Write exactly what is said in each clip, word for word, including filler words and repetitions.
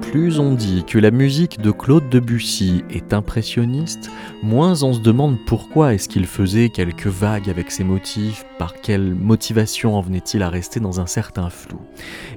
Plus on dit que la musique de Claude Debussy est impressionniste, moins on se demande pourquoi est-ce qu'il faisait quelques vagues avec ses motifs, par quelle motivation en venait-il à rester dans un certain flou.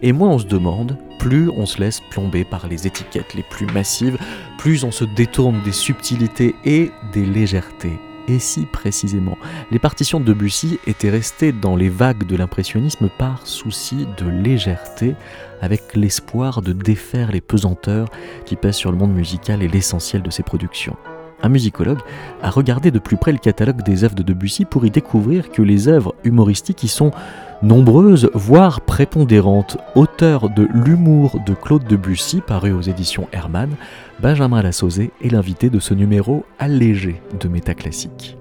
Et moins on se demande, plus on se laisse plomber par les étiquettes les plus massives, plus on se détourne des subtilités et des légèretés. Et si précisément, les partitions de Debussy étaient restées dans les vagues de l'impressionnisme par souci de légèreté, avec l'espoir de défaire les pesanteurs qui pèsent sur le monde musical et l'essentiel de ses productions. Un musicologue a regardé de plus près le catalogue des œuvres de Debussy pour y découvrir que les œuvres humoristiques y sont nombreuses, voire prépondérantes. Auteur de l'humour de Claude Debussy, paru aux éditions Hermann, Benjamin Lassauzé est l'invité de ce numéro allégé de métaclassique.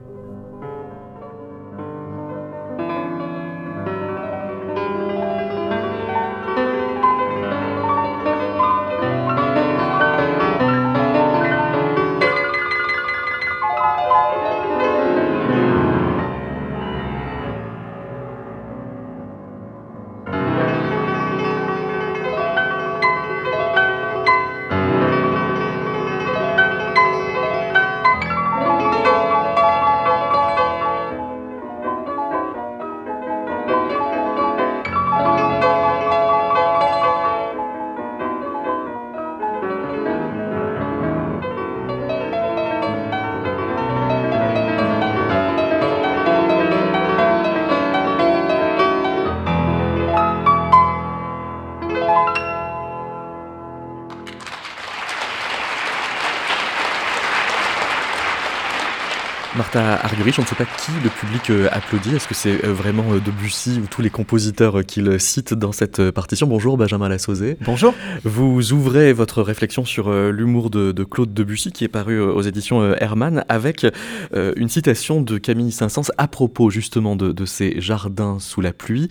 Martha Argurich, on ne sait pas qui le public applaudit. Est-ce que c'est vraiment Debussy ou tous les compositeurs qu'il cite dans cette partition ? Bonjour Benjamin Lassauzé. Bonjour. Vous ouvrez votre réflexion sur l'humour de, de Claude Debussy qui est paru aux éditions Hermann avec une citation de Camille Saint-Saëns à propos justement de, de ces Jardins sous la pluie.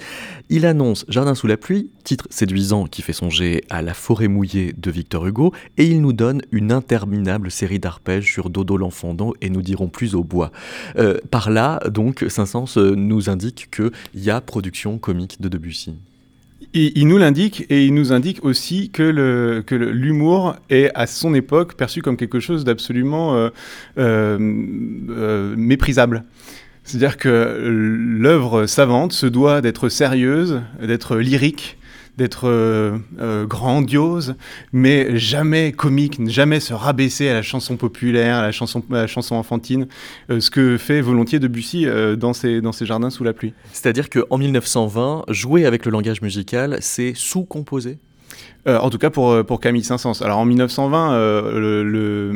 Il annonce Jardins sous la pluie, titre séduisant qui fait songer à La forêt mouillée de Victor Hugo, et il nous donne une interminable série d'arpèges sur Dodo l'enfandant et nous dirons plus au bout. Euh, par là, donc, Saint-Saëns nous indique qu'il y a production comique de Debussy. Il, il nous l'indique et il nous indique aussi que, le, que le, l'humour est à son époque perçu comme quelque chose d'absolument euh, euh, euh, méprisable. C'est-à-dire que l'œuvre savante se doit d'être sérieuse, d'être lyrique, d'être euh, euh, grandiose, mais jamais comique, jamais se rabaisser à la chanson populaire, à la chanson, à la chanson enfantine, euh, ce que fait volontiers Debussy euh, dans, ses, dans ses jardins sous la pluie. C'est-à-dire qu'en dix-neuf cent vingt, jouer avec le langage musical, c'est sous-composer ? Euh, en tout cas pour, pour Camille Saint-Saëns. Alors en dix-neuf cent vingt, euh, le, le,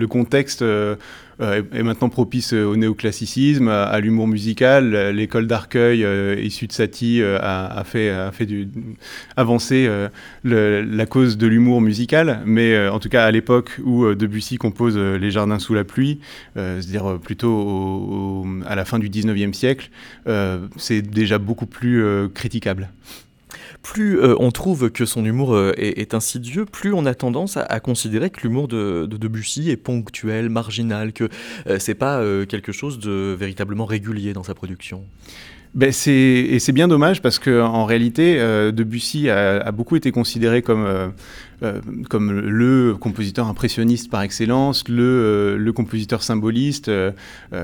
le contexte euh, est maintenant propice au néoclassicisme, à, à l'humour musical. L'école d'Arcueil, euh, issue de Satie, euh, a, a fait, a fait du, avancer euh, le, la cause de l'humour musical. Mais euh, en tout cas à l'époque où euh, Debussy compose euh, Les Jardins sous la pluie, euh, c'est-à-dire plutôt au, au, à la fin du dix-neuvième siècle, euh, c'est déjà beaucoup plus euh, critiquable. Plus euh, on trouve que son humour euh, est, est insidieux, plus on a tendance à, à considérer que l'humour de, de Debussy est ponctuel, marginal, que euh, c'est pas euh, quelque chose de véritablement régulier dans sa production. Ben c'est, et c'est bien dommage parce qu'en réalité, euh, Debussy a, a beaucoup été considéré comme, euh, euh, comme le compositeur impressionniste par excellence, le, euh, le compositeur symboliste. Euh,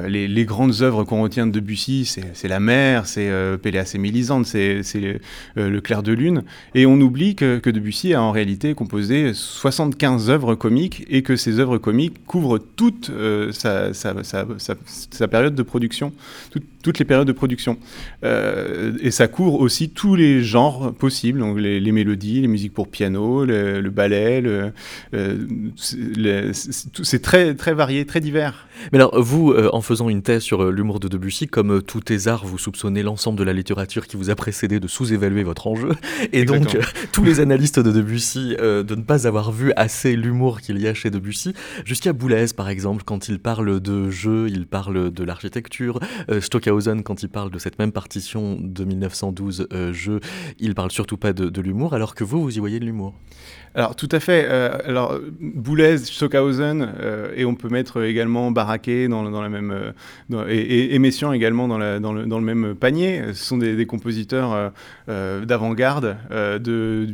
les, les grandes œuvres qu'on retient de Debussy, c'est, c'est La Mer, c'est euh, Pelléas et Mélisande, c'est, c'est euh, Le Clair de Lune. Et on oublie que, que Debussy a en réalité composé soixante-quinze œuvres comiques et que ces œuvres comiques couvrent toute euh, sa, sa, sa, sa, sa période de production, tout, toutes les périodes de production. Euh, et ça couvre aussi tous les genres possibles, donc les, les mélodies, les musiques pour piano, le, le ballet, le, euh, le, c'est, c'est très, très varié, très divers. Mais alors vous, euh, en faisant une thèse sur l'humour de Debussy, comme euh, tous tes arts, vous soupçonnez l'ensemble de la littérature qui vous a précédé de sous-évaluer votre enjeu, et exactement. Donc euh, tous les analystes de Debussy euh, de ne pas avoir vu assez l'humour qu'il y a chez Debussy, jusqu'à Boulez par exemple, quand il parle de jeux, il parle de l'architecture, euh, Stockhausen quand il parle de cette même partition de dix-neuf cent douze, euh, Jeux, il parle surtout pas de, de l'humour, alors que vous, vous y voyez de l'humour. Alors tout à fait. Euh, alors Boulez, Stockhausen, euh, et on peut mettre également Barraqué dans, dans la même euh, dans, et, et, et Messiaen également dans, la, dans, le, dans le même panier. Ce sont des, des compositeurs euh, d'avant-garde euh, de,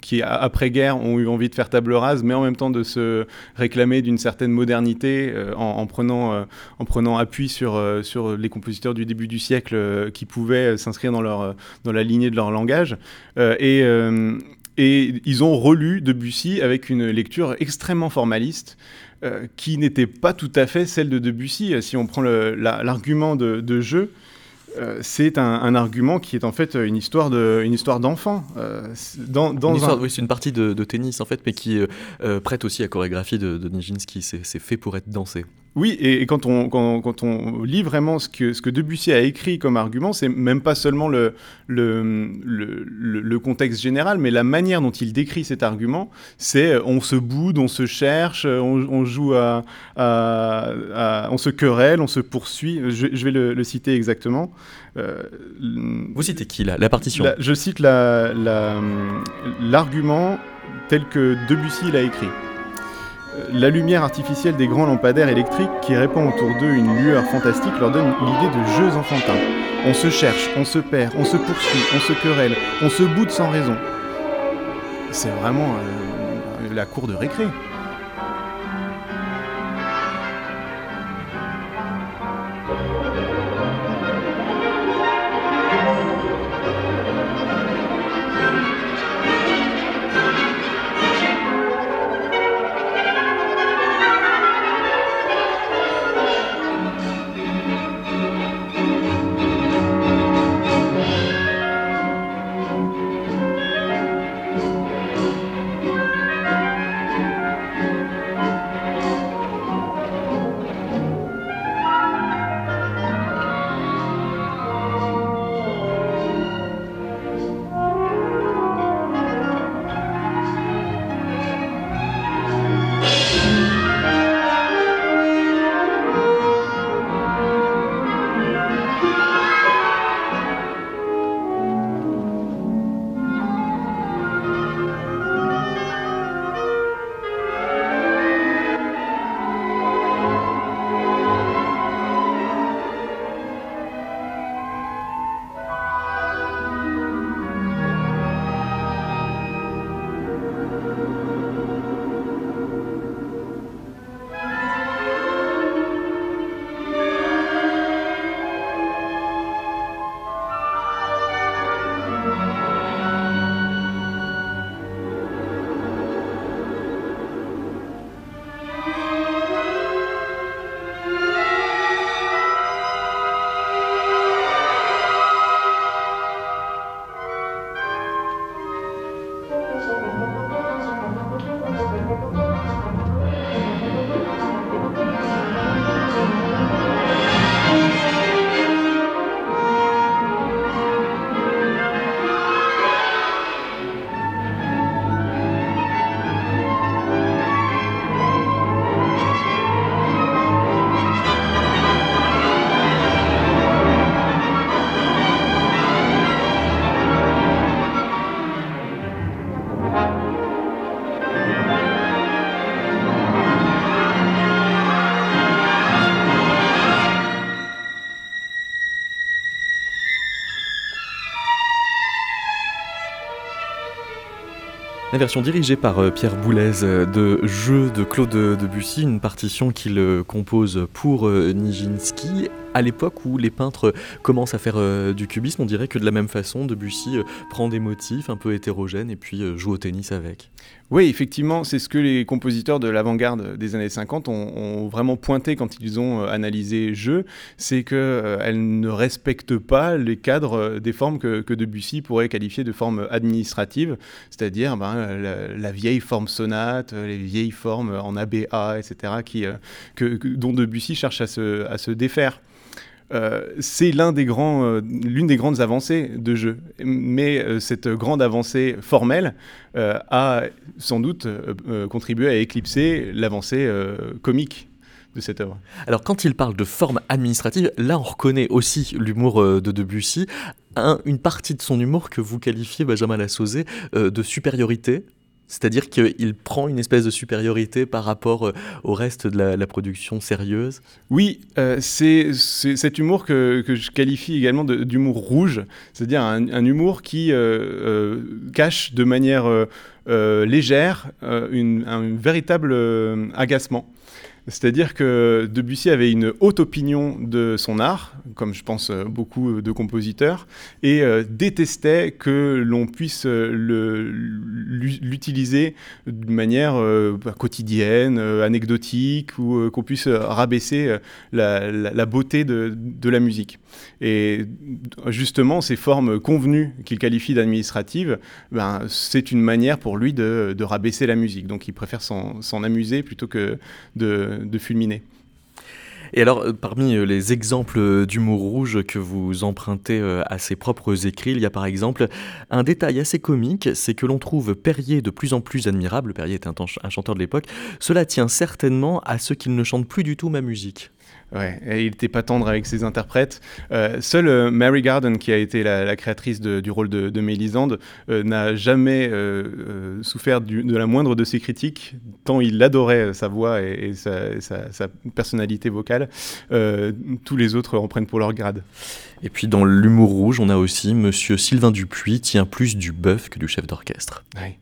qui après-guerre ont eu envie de faire table rase, mais en même temps de se réclamer d'une certaine modernité euh, en, en prenant euh, en prenant appui sur euh, sur les compositeurs du début du siècle euh, qui pouvaient s'inscrire dans leur dans la lignée de leur langage euh, et euh, Et ils ont relu Debussy avec une lecture extrêmement formaliste, euh, qui n'était pas tout à fait celle de Debussy. Si on prend le, la, l'argument de, de Jeux, euh, c'est un, un argument qui est en fait une histoire de, une histoire d'enfant. Euh, dans, dans une histoire, un... oui, c'est une partie de, de tennis en fait, mais qui euh, prête aussi à chorégraphie de, de Nijinsky. C'est, c'est fait pour être dansé. Oui, et, et quand, on, quand, quand on lit vraiment ce que, ce que Debussy a écrit comme argument, c'est même pas seulement le, le, le, le contexte général, mais la manière dont il décrit cet argument, c'est on se boude, on se cherche, on, on joue à, à, à... on se querelle, on se poursuit. Je, je vais le, le citer exactement. Euh, Vous citez qui, là ? La partition ? la, Je cite la, la, l'argument tel que Debussy l'a écrit. La lumière artificielle des grands lampadaires électriques qui répand autour d'eux une lueur fantastique leur donne l'idée de jeux enfantins. On se cherche, on se perd, on se poursuit, on se querelle, on se boude sans raison. C'est vraiment euh, la cour de récré. La version dirigée par Pierre Boulez de Jeux de Claude Debussy, une partition qu'il compose pour Nijinsky. À l'époque où les peintres commencent à faire du cubisme, on dirait que de la même façon, Debussy prend des motifs un peu hétérogènes et puis joue au tennis avec. Oui, effectivement, c'est ce que les compositeurs de l'avant-garde des années cinquante ont, ont vraiment pointé quand ils ont analysé Jeux, c'est qu'elles euh, ne respectent pas les cadres des formes que, que Debussy pourrait qualifier de formes administratives, c'est-à-dire ben, la, la vieille forme sonate, les vieilles formes en A B A, et cetera, qui, euh, que, que, dont Debussy cherche à se, à se défaire. Euh, c'est l'un des grands, euh, l'une des grandes avancées de Jeux. Mais euh, cette grande avancée formelle euh, a sans doute euh, contribué à éclipser l'avancée euh, comique de cette œuvre. Alors quand il parle de forme administrative, là on reconnaît aussi l'humour euh, de Debussy, un, une partie de son humour que vous qualifiez, Benjamin Lassauzé, euh, de supériorité C'est-à-dire qu'il prend une espèce de supériorité par rapport au reste de la, la production sérieuse. Oui, euh, c'est, c'est cet humour que, que je qualifie également de, d'humour rouge, c'est-à-dire un, un humour qui euh, euh, cache de manière euh, euh, légère euh, une, un une véritable euh, agacement. C'est-à-dire que Debussy avait une haute opinion de son art, comme je pense beaucoup de compositeurs, et euh, détestait que l'on puisse le, l'utiliser de manière euh, quotidienne, euh, anecdotique, ou euh, qu'on puisse rabaisser la, la, la beauté de, de la musique. Et justement, ces formes convenues qu'il qualifie d'administratives, ben, c'est une manière pour lui de, de rabaisser la musique. Donc il préfère s'en, s'en amuser plutôt que de... de fulminer. Et alors, parmi les exemples d'humour rouge que vous empruntez à ses propres écrits, il y a par exemple un détail assez comique, c'est que l'on trouve Perrier de plus en plus admirable. Perrier était un, ch- un chanteur de l'époque. Cela tient certainement à ce qu'il ne chante plus du tout ma musique. Ouais, et il n'était pas tendre avec ses interprètes. Euh, seule euh, Mary Garden, qui a été la, la créatrice de, du rôle de, de Mélisande, euh, n'a jamais euh, euh, souffert du, de la moindre de ses critiques, tant il adorait sa voix et, et sa, sa, sa personnalité vocale. Euh, tous les autres en prennent pour leur grade. Et puis dans l'humour rouge, on a aussi Monsieur Sylvain Dupuis tient plus du bœuf que du chef d'orchestre. Oui.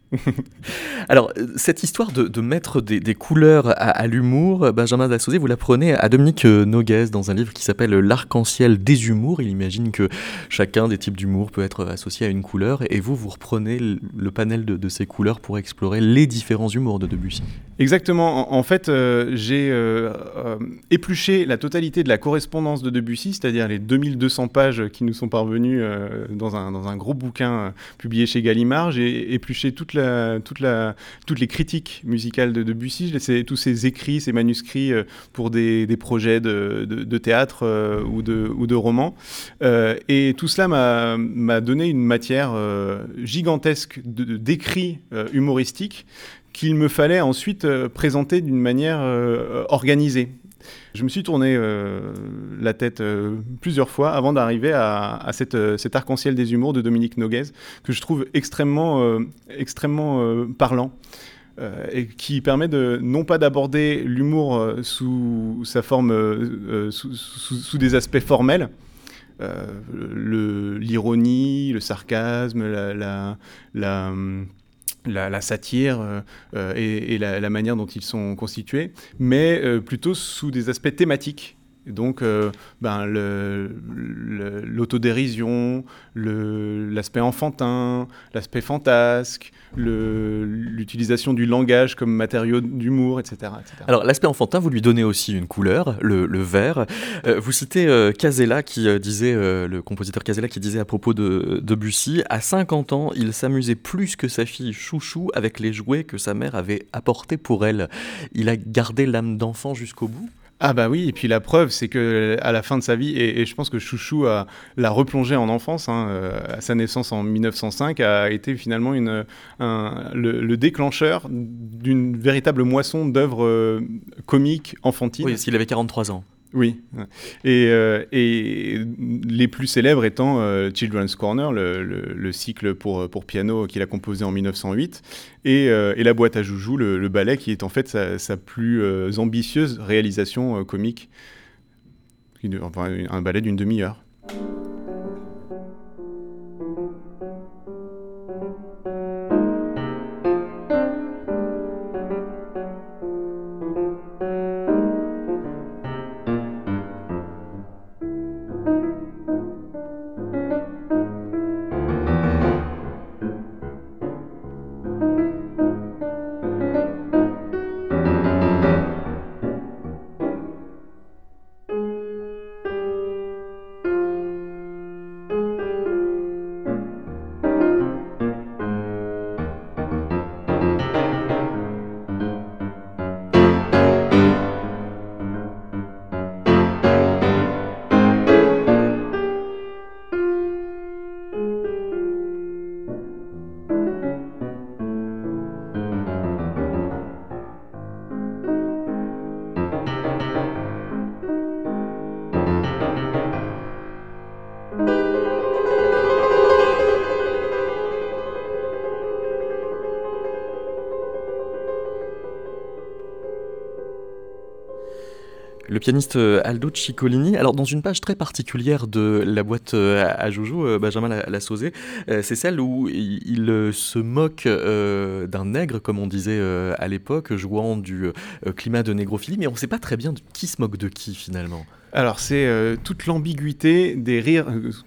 Alors, cette histoire de, de mettre des, des couleurs à, à l'humour, Benjamin Lassauzé, vous l'apprenez à Dominique Noguez dans un livre qui s'appelle « L'arc-en-ciel des humours ». Il imagine que chacun des types d'humour peut être associé à une couleur. Et vous, vous reprenez le panel de, de ces couleurs pour explorer les différents humours de Debussy. Exactement. En, en fait, euh, j'ai euh, euh, épluché la totalité de la correspondance de Debussy, c'est-à-dire les deux mille deux cents pages qui nous sont parvenues euh, dans, un, dans un gros bouquin euh, publié chez Gallimard. J'ai épluché toute la, toute la, toutes les critiques musicales de Debussy, ces, tous ses écrits, ses manuscrits euh, pour des, des projets de, de, de théâtre euh, ou, de, ou de romans. Euh, et tout cela m'a, m'a donné une matière euh, gigantesque de, d'écrits euh, humoristiques qu'il me fallait ensuite euh, présenter d'une manière euh, organisée. Je me suis tourné euh, la tête euh, plusieurs fois avant d'arriver à, à cette, euh, cet arc-en-ciel des humours de Dominique Noguez, que je trouve extrêmement, euh, extrêmement euh, parlant, euh, et qui permet de, non pas d'aborder l'humour euh, sous sa forme, euh, sous, sous, sous des aspects formels, euh, le, l'ironie, le sarcasme, la... la, la La, la satire euh, et, et la, la manière dont ils sont constitués, mais euh, plutôt sous des aspects thématiques. Donc, euh, ben, le, le, l'autodérision, le, l'aspect enfantin, l'aspect fantasque, le, l'utilisation du langage comme matériau d'humour, et cetera, et cetera. Alors, l'aspect enfantin, vous lui donnez aussi une couleur, le, le vert. Euh, vous citez euh, Casella, qui euh, disait, euh, le compositeur Casella, qui disait à propos de Debussy, à cinquante ans, il s'amusait plus que sa fille Chouchou avec les jouets que sa mère avait apportés pour elle. Il a gardé l'âme d'enfant jusqu'au bout. Ah bah oui, et puis la preuve, c'est qu'à la fin de sa vie, et, et je pense que Chouchou a, l'a replongé en enfance, hein, euh, à sa naissance en dix-neuf cent cinq, a été finalement une, un, le, le déclencheur d'une véritable moisson d'œuvres euh, comiques, enfantines. Oui, parce qu'il avait quarante-trois ans. Oui, et, euh, et les plus célèbres étant euh, Children's Corner, le, le, le cycle pour, pour piano qu'il a composé en mille neuf cent huit, et, euh, et La boîte à joujoux, le, le ballet, qui est en fait sa, sa plus euh, ambitieuse réalisation euh, comique, enfin, un ballet d'une demi-heure. Le pianiste Aldo Ciccolini. Alors, dans une page très particulière de La boîte à joujoux, Benjamin Lassauzé, c'est celle où il se moque d'un nègre, comme on disait à l'époque, jouant du climat de négrophilie, mais on ne sait pas très bien qui se moque de qui, finalement. Alors, c'est euh, toute l'ambiguïté des rires,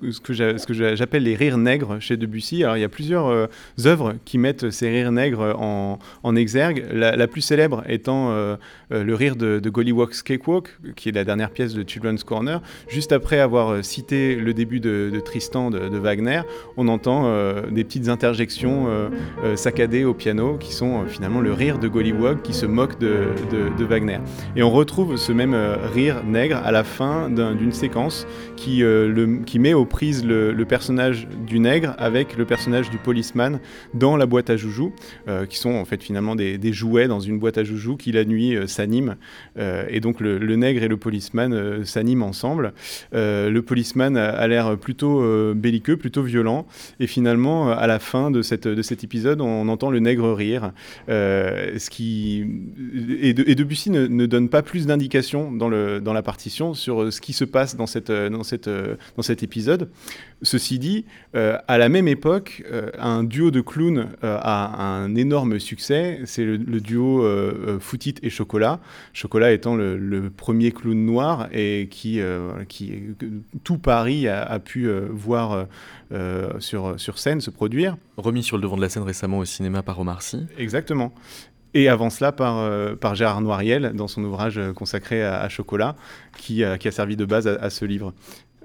ce que, j'a, ce que j'appelle les rires nègres chez Debussy. Alors, il y a plusieurs euh, œuvres qui mettent ces rires nègres en, en exergue. La, la plus célèbre étant euh, le rire de, de Golliwock's Cakewalk, qui est la dernière pièce de Children's Corner. Juste après avoir cité le début de, de Tristan de, de Wagner, on entend euh, des petites interjections euh, euh, saccadées au piano, qui sont euh, finalement le rire de Golliwock qui se moque de, de, de Wagner. Et on retrouve ce même euh, rire nègre à la fin d'un, d'une séquence qui, euh, le, qui met aux prises le, le personnage du nègre avec le personnage du policeman dans la boîte à joujoux, euh, qui sont en fait finalement des, des jouets dans une boîte à joujoux qui la nuit euh, s'animent, euh, et donc le, le nègre et le policeman euh, s'animent ensemble. Euh, le policeman a, a l'air plutôt euh, belliqueux, plutôt violent, et finalement à la fin de, cette, de cet épisode on entend le nègre rire, euh, ce qui... et, de, et Debussy ne, ne donne pas plus d'indications dans, le, dans la partition sur ce qui se passe dans, cette, dans, cette, dans cet épisode. Ceci dit, euh, à la même époque, euh, un duo de clowns euh, a un énorme succès. C'est le, le duo euh, Footit et Chocolat, Chocolat étant le, le premier clown noir et qui, euh, qui tout Paris a, a pu euh, voir euh, sur, sur scène se produire. Remis sur le devant de la scène récemment au cinéma par Omar Sy. Exactement. Et avant cela par, euh, par Gérard Noiriel dans son ouvrage consacré à, à Chocolat, qui, à, qui a servi de base à, à ce livre.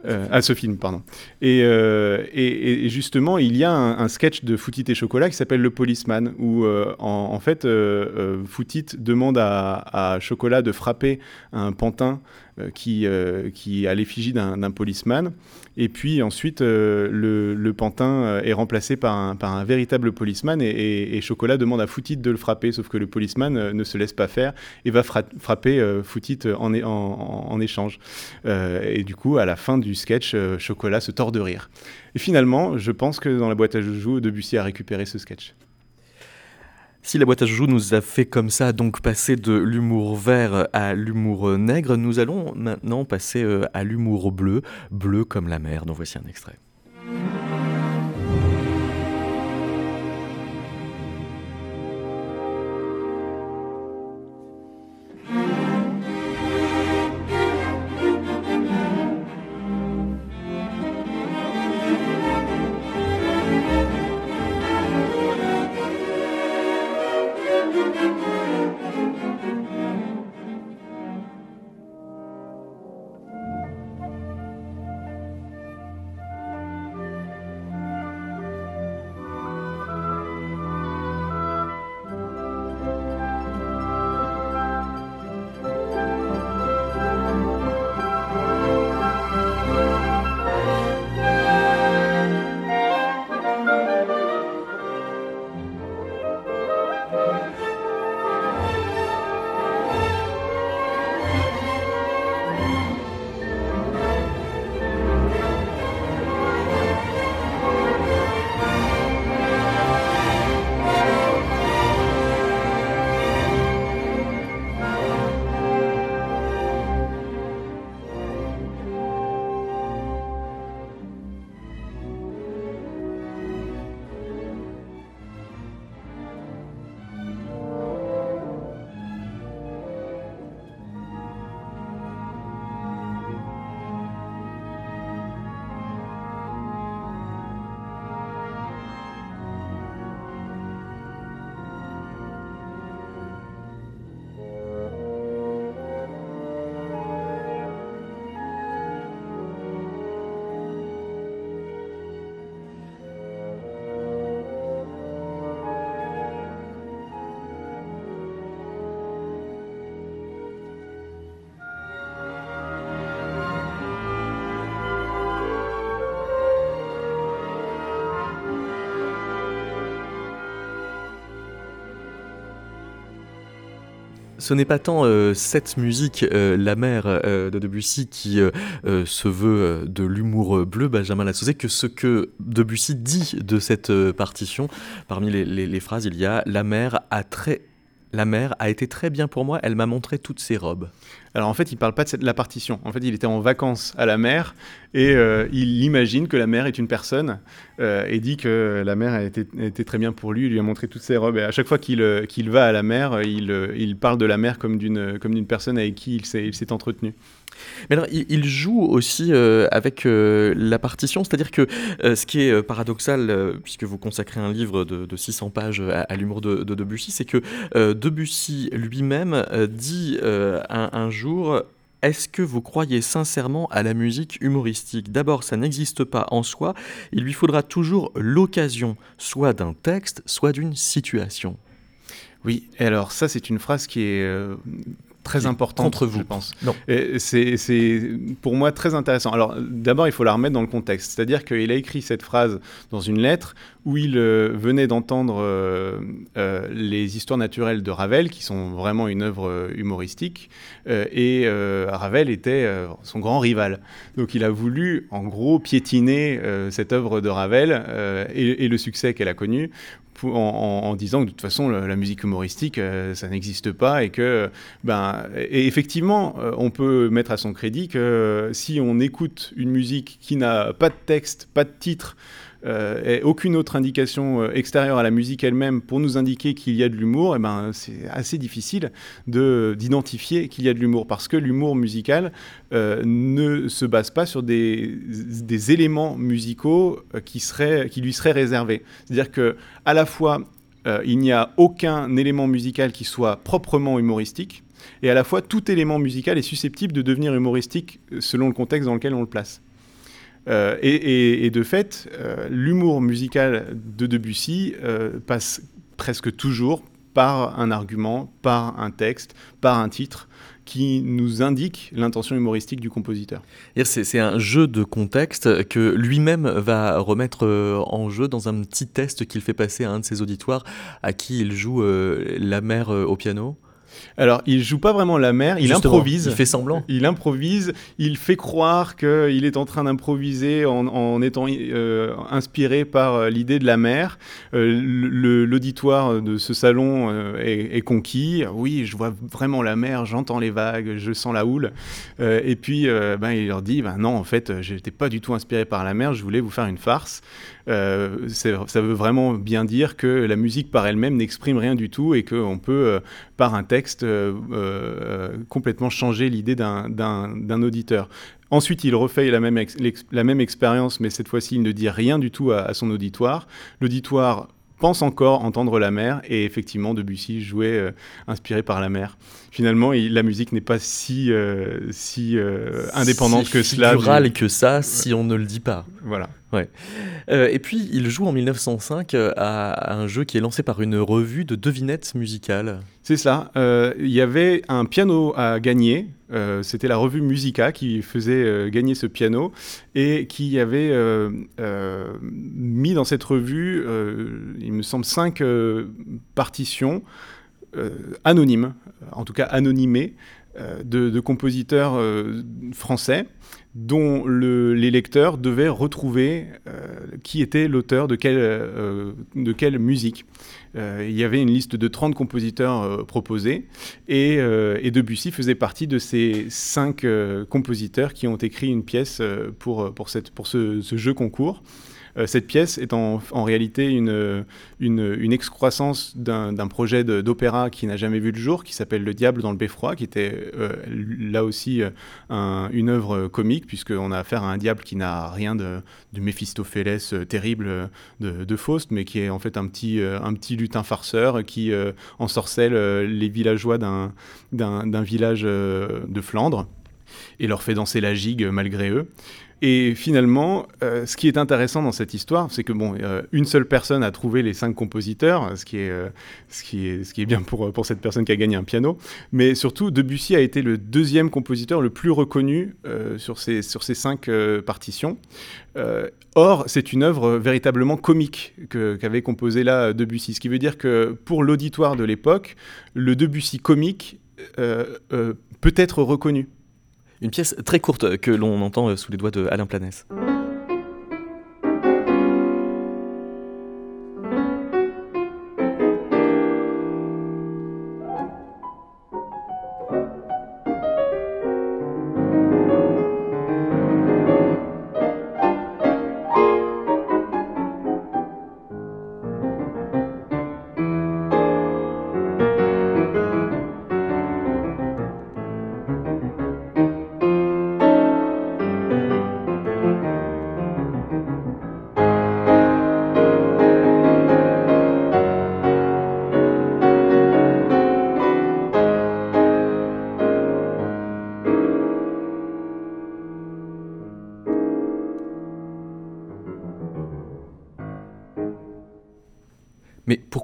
Euh, à ce film, pardon. Et, euh, et, et justement, il y a un, un sketch de Footit et Chocolat qui s'appelle Le Policeman, où euh, en, en fait, euh, euh, Footit demande à, à Chocolat de frapper un pantin euh, qui, euh, qui est à l'effigie d'un, d'un policeman. Et puis ensuite, euh, le, le pantin est remplacé par un, par un véritable policeman, et, et, et Chocolat demande à Footit de le frapper, sauf que le policeman euh, ne se laisse pas faire et va fra- frapper euh, Footit en, en, en, en échange. Euh, et du coup, à la fin du du sketch, euh, Chocolat se tord de rire. Et finalement, je pense que dans la boîte à joujoux, Debussy a récupéré ce sketch. Si la boîte à joujoux nous a fait comme ça, donc passer de l'humour vert à l'humour nègre, nous allons maintenant passer euh, à l'humour bleu, bleu comme la mer, dont voici un extrait. Ce n'est pas tant euh, cette musique, euh, La Mer euh, de Debussy, qui euh, euh, se veut euh, de l'humour bleu, Benjamin Lassauzé, que ce que Debussy dit de cette euh, partition. Parmi les, les, les phrases, il y a « La mer a très La Mer a été très bien pour moi, elle m'a montré toutes ses robes. Alors en fait, il ne parle pas de, cette, de la partition. En fait, il était en vacances à la mer et euh, il imagine que la mer est une personne euh, et dit que la mer a été, a été très bien pour lui, il lui a montré toutes ses robes. Et à chaque fois qu'il, qu'il va à la mer, il, il parle de la mer comme d'une, comme d'une personne avec qui il s'est, il s'est entretenu. Mais alors, il joue aussi euh, avec euh, la partition, c'est-à-dire que euh, ce qui est paradoxal, euh, puisque vous consacrez un livre de, de six cents pages à, à l'humour de, de Debussy, c'est que euh, Debussy lui-même euh, dit euh, un, un jour... Est-ce que vous croyez sincèrement à la musique humoristique ? D'abord, ça n'existe pas en soi. Il lui faudra toujours l'occasion, soit d'un texte, soit d'une situation. Oui, et alors ça, c'est une phrase qui est... Euh... très importante, contre vous, je pense. Non. Et c'est, c'est pour moi très intéressant. Alors d'abord, il faut la remettre dans le contexte. C'est-à-dire qu'il a écrit cette phrase dans une lettre où il euh, venait d'entendre euh, euh, les histoires naturelles de Ravel, qui sont vraiment une œuvre euh, humoristique. Euh, et euh, Ravel était euh, son grand rival. Donc il a voulu, en gros, piétiner euh, cette œuvre de Ravel euh, et, et le succès qu'elle a connu. En, en, en disant que de toute façon le, la musique humoristique euh, ça n'existe pas et que ben et effectivement euh, on peut mettre à son crédit que euh, si on écoute une musique qui n'a pas de texte, pas de titre euh, et aucune autre indication extérieure à la musique elle-même pour nous indiquer qu'il y a de l'humour, et ben c'est assez difficile de d'identifier qu'il y a de l'humour parce que l'humour musical euh, ne se base pas sur des des éléments musicaux qui seraient qui lui seraient réservés. C'est-à-dire que à la fois, euh, il n'y a aucun élément musical qui soit proprement humoristique, et à la fois, tout élément musical est susceptible de devenir humoristique selon le contexte dans lequel on le place. Euh, et, et, et de fait, euh, l'humour musical de Debussy euh, passe presque toujours par un argument, par un texte, par un titre, qui nous indique l'intention humoristique du compositeur. C'est, c'est un jeu de contexte que lui-même va remettre en jeu dans un petit test qu'il fait passer à un de ses auditoires à qui il joue euh, La Mer au piano. Alors, il joue pas vraiment La Mer, il Justement, improvise. Il fait semblant. Il improvise, il fait croire qu'il est en train d'improviser en, en étant euh, inspiré par l'idée de la mer. Euh, le, l'auditoire de ce salon euh, est, est conquis. Oui, je vois vraiment la mer, j'entends les vagues, je sens la houle. Euh, et puis, euh, ben, il leur dit, ben non, en fait, j'étais pas du tout inspiré par la mer, je voulais vous faire une farce. Euh, ça veut vraiment bien dire que la musique par elle-même n'exprime rien du tout et qu'on peut, euh, par un texte, euh, euh, complètement changer l'idée d'un, d'un, d'un auditeur. Ensuite, il refait la même, ex- la même expérience, mais cette fois-ci, il ne dit rien du tout à, à son auditoire. L'auditoire pense encore entendre la mer et effectivement, Debussy jouait euh, inspiré par la mer. Finalement, il, la musique n'est pas si, euh, si euh, indépendante si que cela. Si figurale que ça, si on ne le dit pas. Voilà. Ouais. Euh, et puis, il joue en dix-neuf cent cinq à un jeu qui est lancé par une revue de devinettes musicales. C'est ça. Il euh, y avait un piano à gagner. Euh, c'était la revue Musica qui faisait euh, gagner ce piano et qui avait euh, euh, mis dans cette revue, euh, il me semble, cinq euh, partitions euh, anonymes, en tout cas anonymées, euh, de, de compositeurs euh, français, dont le, les lecteurs devaient retrouver euh, qui était l'auteur de quelle, euh, de quelle musique. Euh, il y avait une liste de trente compositeurs euh, proposés et, euh, et Debussy faisait partie de ces cinq euh, compositeurs qui ont écrit une pièce euh, pour, pour, cette, pour ce, ce jeu concours. Euh, cette pièce est en, en réalité une, une, une excroissance d'un, d'un projet de, d'opéra qui n'a jamais vu le jour, qui s'appelle Le Diable dans le Beffroi, qui était euh, là aussi euh, un, une œuvre comique, puisqu'on a affaire à un diable qui n'a rien de, de Méphistophélès euh, terrible de, de Faust, mais qui est en fait un petit, euh, un petit lutin farceur qui euh, ensorcelle euh, les villageois d'un, d'un, d'un village euh, de Flandre et leur fait danser la gigue malgré eux. Et finalement, euh, ce qui est intéressant dans cette histoire, c'est que bon, euh, une seule personne a trouvé les cinq compositeurs, ce qui est, euh, ce qui est, ce qui est bien pour, pour cette personne qui a gagné un piano. Mais surtout, Debussy a été le deuxième compositeur le plus reconnu euh, sur ces, sur ces cinq euh, partitions. Euh, or, c'est une œuvre véritablement comique que, qu'avait composée là Debussy. Ce qui veut dire que pour l'auditoire de l'époque, le Debussy comique euh, euh, peut être reconnu. Une pièce très courte que l'on entend sous les doigts de Alain Planès.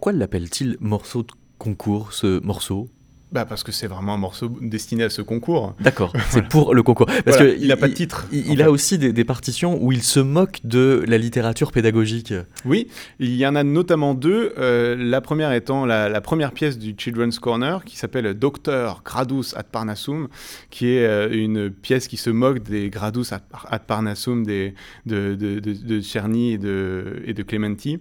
Pourquoi l'appelle-t-il morceau de concours, ce morceau ? Bah parce que c'est vraiment un morceau destiné à ce concours. D'accord, voilà. C'est pour le concours. Parce voilà, qu'il n'a pas de titre. Il, il a aussi des, des partitions où il se moque de la littérature pédagogique. Oui, il y en a notamment deux. Euh, la première étant la, la première pièce du Children's Corner qui s'appelle Docteur Gradus Ad Parnassum, qui est euh, une pièce qui se moque des Gradus Ad, Ad Parnassum des, de, de, de, de Czerny et de, et de Clementi.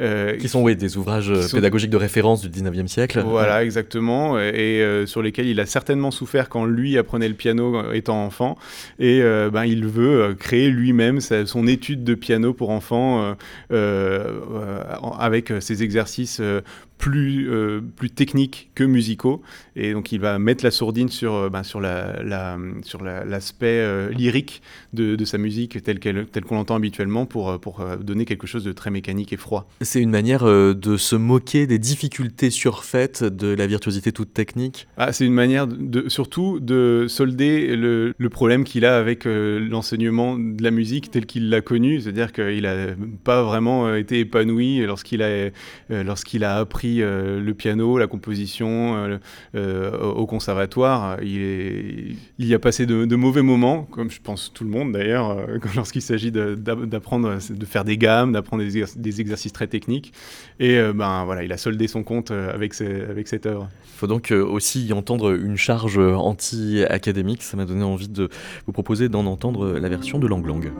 Euh, qui sont oui, des ouvrages pédagogiques sont... de référence du dix-neuvième siècle. Voilà, ouais. Exactement. Et Et, euh, sur lesquels il a certainement souffert quand lui apprenait le piano étant enfant, et euh, ben, il veut euh, créer lui-même sa, son étude de piano pour enfants euh, euh, euh, avec ses exercices euh, plus, euh, plus techniques que musicaux, et donc il va mettre la sourdine sur, ben, sur, la, la, sur la, l'aspect euh, lyrique de, de sa musique telle, qu'elle, telle qu'on l'entend habituellement pour, pour donner quelque chose de très mécanique et froid. C'est une manière euh, de se moquer des difficultés surfaites de la virtuosité toute technique. Ah, c'est une manière de, surtout de solder le, le problème qu'il a avec euh, l'enseignement de la musique tel qu'il l'a connu, c'est-à-dire qu'il n'a pas vraiment été épanoui lorsqu'il a, euh, lorsqu'il a appris euh, le piano, la composition euh, euh, au conservatoire. Il, est, il y a passé de, de mauvais moments, comme je pense tout le monde d'ailleurs, euh, lorsqu'il s'agit de, d'apprendre, de faire des gammes, d'apprendre des, exerc- des exercices très techniques. Et euh, ben, voilà, il a soldé son compte avec, ses, avec cette œuvre. Il faut donc euh, aussi y entendre une charge anti-académique. Ça m'a donné envie de vous proposer d'en entendre la version de Lang Lang.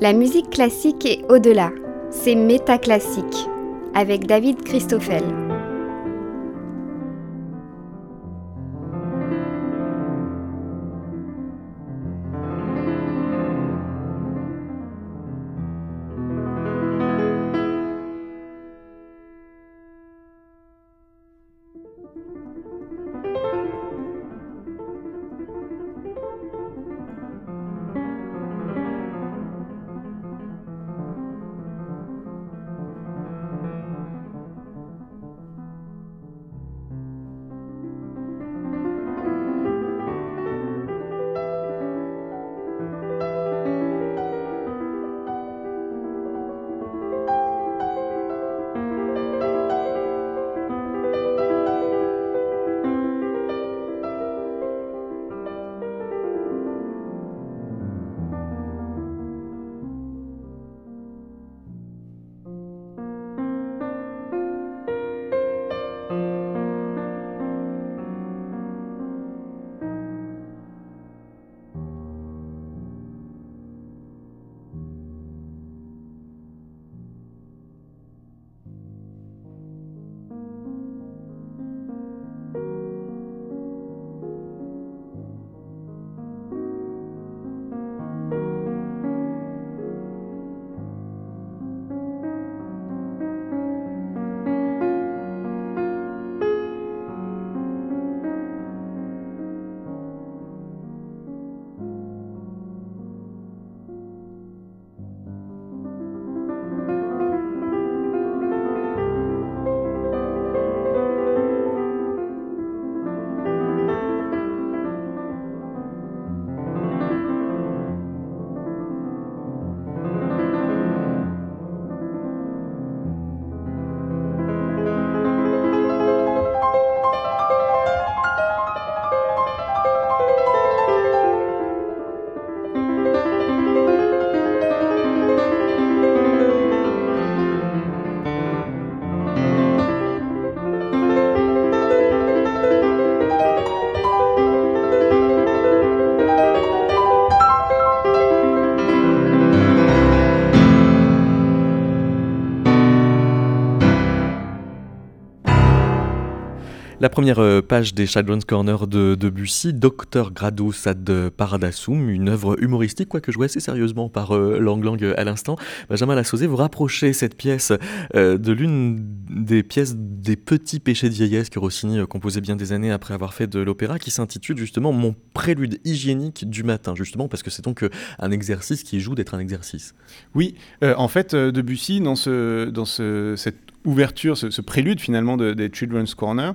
La musique classique est au-delà. C'est métaclassique, avec David Christoffel. La première page des Children's Corner de Debussy, Docteur Gradus Ad Parnassum, une œuvre humoristique, quoique jouée assez sérieusement par euh, Lang Lang à l'instant. Benjamin Lassauzé, vous rapprochez cette pièce euh, de l'une des pièces des petits péchés de vieillesse que Rossini euh, composait bien des années après avoir fait de l'opéra, qui s'intitule justement Mon prélude hygiénique du matin, justement parce que c'est donc euh, un exercice qui joue d'être un exercice. Oui, euh, en fait, Debussy, dans, ce, dans ce, cette ouverture, ce, ce prélude finalement des de Children's Corner,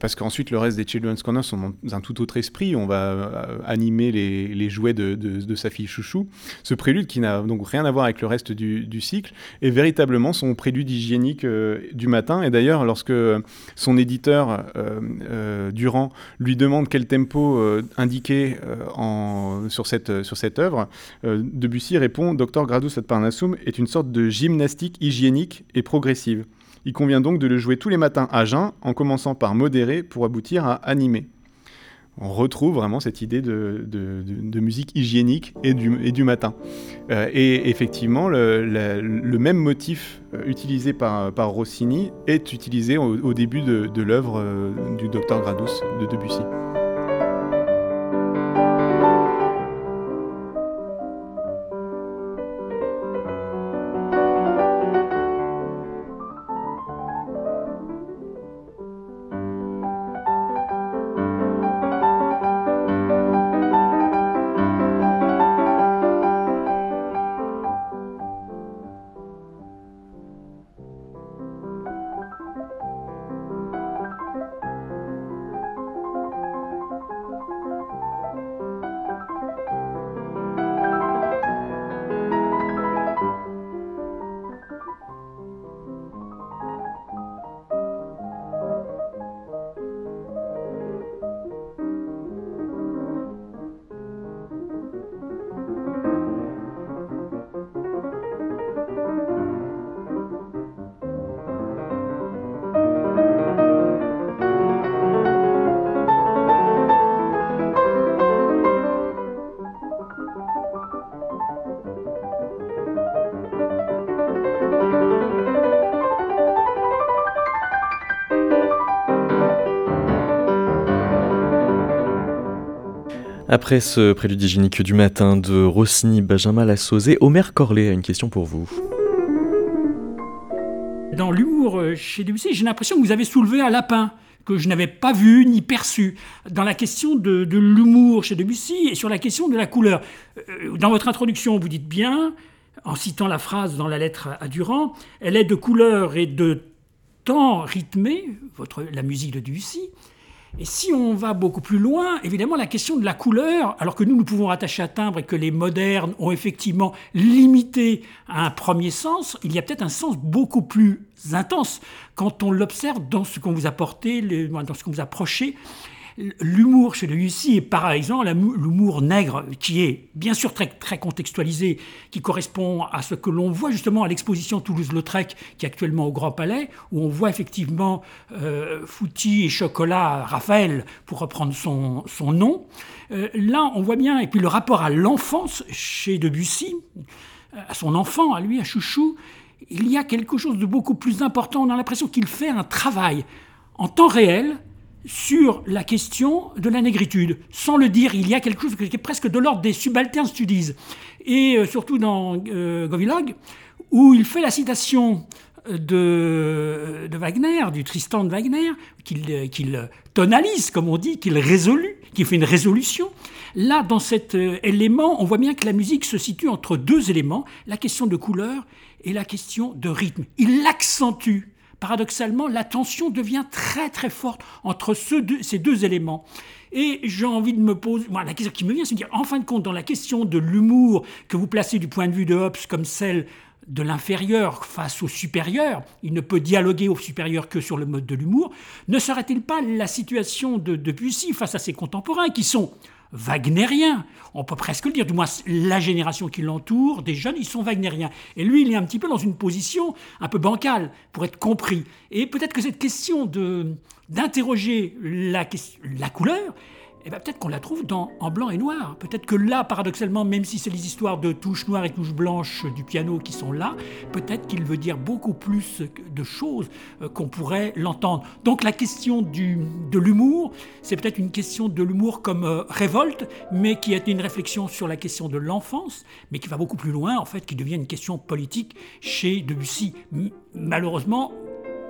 parce qu'ensuite le reste des Children's Corner sont dans un tout autre esprit. On va animer les, les jouets de, de, de sa fille Chouchou. Ce prélude qui n'a donc rien à voir avec le reste du, du cycle est véritablement son prélude hygiénique euh, du matin. Et d'ailleurs, lorsque son éditeur euh, euh, Durand lui demande quel tempo euh, indiquer euh, en, sur cette, sur cette œuvre, euh, Debussy répond « Docteur Gradus Ad Parnassum est une sorte de gymnastique hygiénique et progressive. Il convient donc de le jouer tous les matins à jeun, en commençant par modérer pour aboutir à animer. » On retrouve vraiment cette idée de, de, de, de musique hygiénique et du, et du matin. Euh, et effectivement, le, le, le même motif utilisé par, par Rossini est utilisé au, au début de, de l'œuvre du Docteur Gradus de Debussy. Après ce prélude hygiénique du matin de Rossini, Benjamin Lassauzé, Omer Corlet a une question pour vous. Dans l'humour chez Debussy, j'ai l'impression que vous avez soulevé un lapin que je n'avais pas vu ni perçu. Dans la question de, de l'humour chez Debussy et sur la question de la couleur, dans votre introduction, vous dites bien, en citant la phrase dans la lettre à Durand, « Elle est de couleur et de temps rythmé, votre, la musique de Debussy ». Et si on va beaucoup plus loin, évidemment, la question de la couleur, alors que nous, nous pouvons rattacher à timbre et que les modernes ont effectivement limité à un premier sens, il y a peut-être un sens beaucoup plus intense quand on l'observe dans ce qu'on vous apportez, dans ce qu'on vous approchez. L'humour chez Debussy est par exemple l'humour nègre, qui est bien sûr très, très contextualisé, qui correspond à ce que l'on voit justement à l'exposition Toulouse-Lautrec, qui est actuellement au Grand Palais, où on voit effectivement euh, Footit et Chocolat, Raphaël, pour reprendre son, son nom. Euh, là, on voit bien, et puis le rapport à l'enfance chez Debussy, à son enfant, à lui, à Chouchou, il y a quelque chose de beaucoup plus important. On a l'impression qu'il fait un travail en temps réel, sur la question de la négritude. Sans le dire, il y a quelque chose qui est presque de l'ordre des subaltern studies. Et euh, surtout dans euh, Govilog, où il fait la citation de, de Wagner, du Tristan de Wagner, qu'il, qu'il tonalise, comme on dit, qu'il résolue, qu'il fait une résolution. Là, dans cet euh, élément, on voit bien que la musique se situe entre deux éléments, la question de couleur et la question de rythme. Il l'accentue. Paradoxalement, la tension devient très très forte entre ce deux, ces deux éléments. Et j'ai envie de me poser... Bon, la question qui me vient, c'est de dire, en fin de compte, dans la question de l'humour que vous placez du point de vue de Hobbes comme celle de l'inférieur face au supérieur, il ne peut dialoguer au supérieur que sur le mode de l'humour, ne serait-il pas la situation de Debussy face à ses contemporains qui sont... wagnériens, on peut presque le dire, du moins la génération qui l'entoure, des jeunes, ils sont wagnériens. Et lui, il est un petit peu dans une position un peu bancale pour être compris. Et peut-être que cette question de, d'interroger la, la couleur, eh bien, peut-être qu'on la trouve dans, en blanc et noir. Peut-être que là, paradoxalement, même si c'est les histoires de touches noires et touches blanches du piano qui sont là, peut-être qu'il veut dire beaucoup plus de choses qu'on pourrait l'entendre. Donc la question du, de l'humour, c'est peut-être une question de l'humour comme euh, révolte, mais qui a été une réflexion sur la question de l'enfance, mais qui va beaucoup plus loin, en fait, qui devient une question politique chez Debussy. M- malheureusement,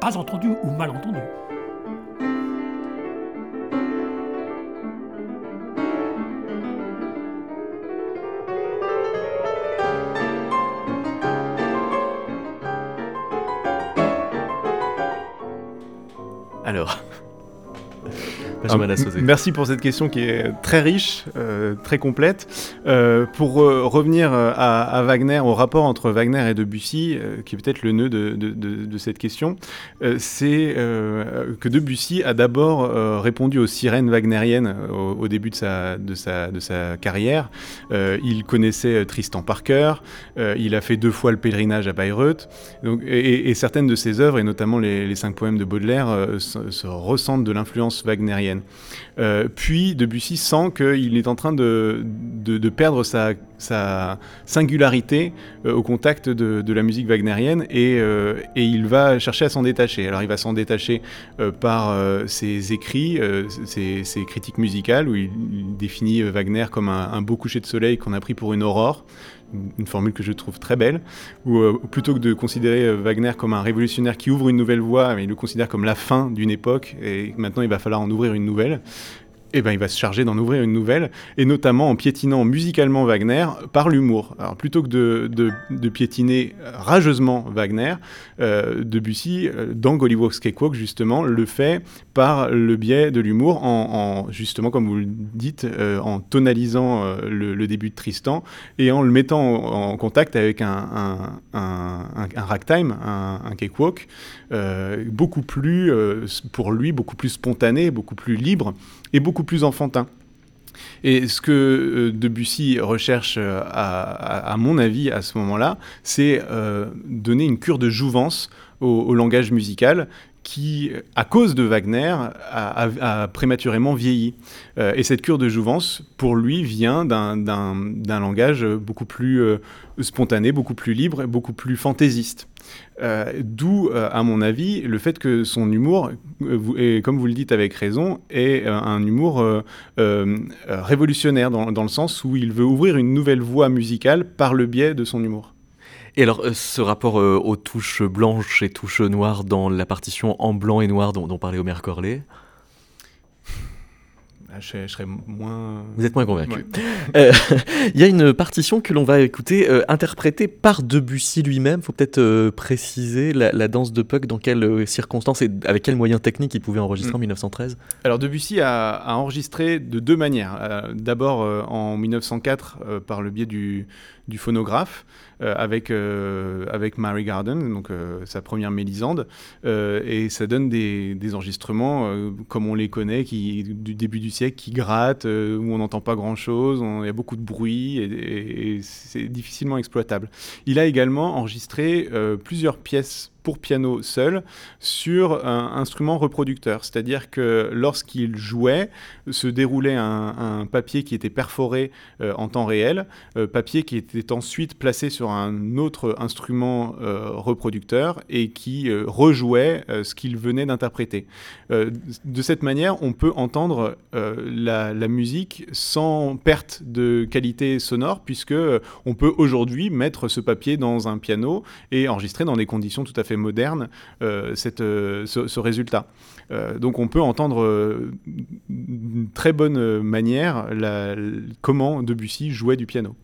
pas entendue ou mal entendue. Benjamin Lassauzé. Merci pour cette question qui est très riche, euh, très complète. Euh, pour euh, revenir à, à Wagner, au rapport entre Wagner et Debussy, euh, qui est peut-être le nœud de, de, de, de cette question, euh, c'est euh, que Debussy a d'abord euh, répondu aux sirènes wagnériennes au, au début de sa, de sa, de sa carrière. Euh, il connaissait Tristan par cœur, euh, il a fait deux fois le pèlerinage à Bayreuth, donc, et, et certaines de ses œuvres, et notamment les, les cinq poèmes de Baudelaire, euh, se, se ressentent de l'influence wagnérienne. Euh, puis Debussy sent qu'il est en train de, de, de perdre sa, sa singularité euh, au contact de, de la musique wagnérienne, et, euh, et il va chercher à s'en détacher. Alors il va s'en détacher euh, par euh, ses écrits, euh, ses, ses critiques musicales, où il, il définit euh, Wagner comme un, un beau coucher de soleil qu'on a pris pour une aurore, une formule que je trouve très belle, où euh, plutôt que de considérer euh, Wagner comme un révolutionnaire qui ouvre une nouvelle voie, il le considère comme la fin d'une époque, et maintenant il va falloir en ouvrir une nouvelle. Eh ben, il va se charger d'en ouvrir une nouvelle, et notamment en piétinant musicalement Wagner par l'humour. Alors, plutôt que de, de, de piétiner rageusement Wagner, euh, Debussy, dans Golliwogskekwog, justement, le fait par le biais de l'humour, en, en justement, comme vous le dites, euh, en tonalisant euh, le, le début de Tristan, et en le mettant en, en contact avec un, un, un, un, un ragtime, un, un cakewalk, euh, beaucoup plus, euh, pour lui, beaucoup plus spontané, beaucoup plus libre, et beaucoup plus enfantin. Et ce que euh, Debussy recherche, euh, à, à, à mon avis, à ce moment-là, c'est euh, donner une cure de jouvence au, au langage musical qui, à cause de Wagner, a, a, a prématurément vieilli. Euh, et cette cure de jouvence, pour lui, vient d'un, d'un, d'un langage beaucoup plus euh, spontané, beaucoup plus libre, beaucoup plus fantaisiste. Euh, d'où, euh, à mon avis, le fait que son humour, euh, vous, et comme vous le dites avec raison, est euh, un humour euh, euh, révolutionnaire, dans, dans le sens où il veut ouvrir une nouvelle voie musicale par le biais de son humour. Et alors, ce rapport euh, aux touches blanches et touches noires dans la partition en blanc et noir dont, dont parlait Homer Corley, je, je serais moins... Vous êtes moins convaincu. Il ouais. euh, y a une partition que l'on va écouter, euh, interprétée par Debussy lui-même. Il faut peut-être euh, préciser la, la danse de Puck, dans quelles euh, circonstances et avec quels moyens techniques il pouvait enregistrer mmh. en mille neuf cent treize. Alors Debussy a, a enregistré de deux manières. Euh, d'abord euh, en dix-neuf cent quatre, euh, par le biais du, du phonographe, Euh, avec, euh, avec Mary Garden, donc euh, sa première Mélisande, euh, et ça donne des, des enregistrements euh, comme on les connaît, qui, du début du siècle, qui grattent, euh, où on n'entend pas grand-chose, il y a beaucoup de bruit, et, et, et c'est difficilement exploitable. Il a également enregistré euh, plusieurs pièces pour piano seul, sur un instrument reproducteur. C'est-à-dire que lorsqu'il jouait, se déroulait un, un papier qui était perforé euh, en temps réel, euh, papier qui était ensuite placé sur un autre instrument euh, reproducteur et qui euh, rejouait euh, ce qu'il venait d'interpréter. Euh, de cette manière, on peut entendre euh, la, la musique sans perte de qualité sonore, puisque on peut aujourd'hui mettre ce papier dans un piano et enregistrer dans des conditions tout à fait moderne, euh, cette, euh, ce, ce résultat. Euh, donc on peut entendre euh, d'une très bonne manière la, la, comment Debussy jouait du piano.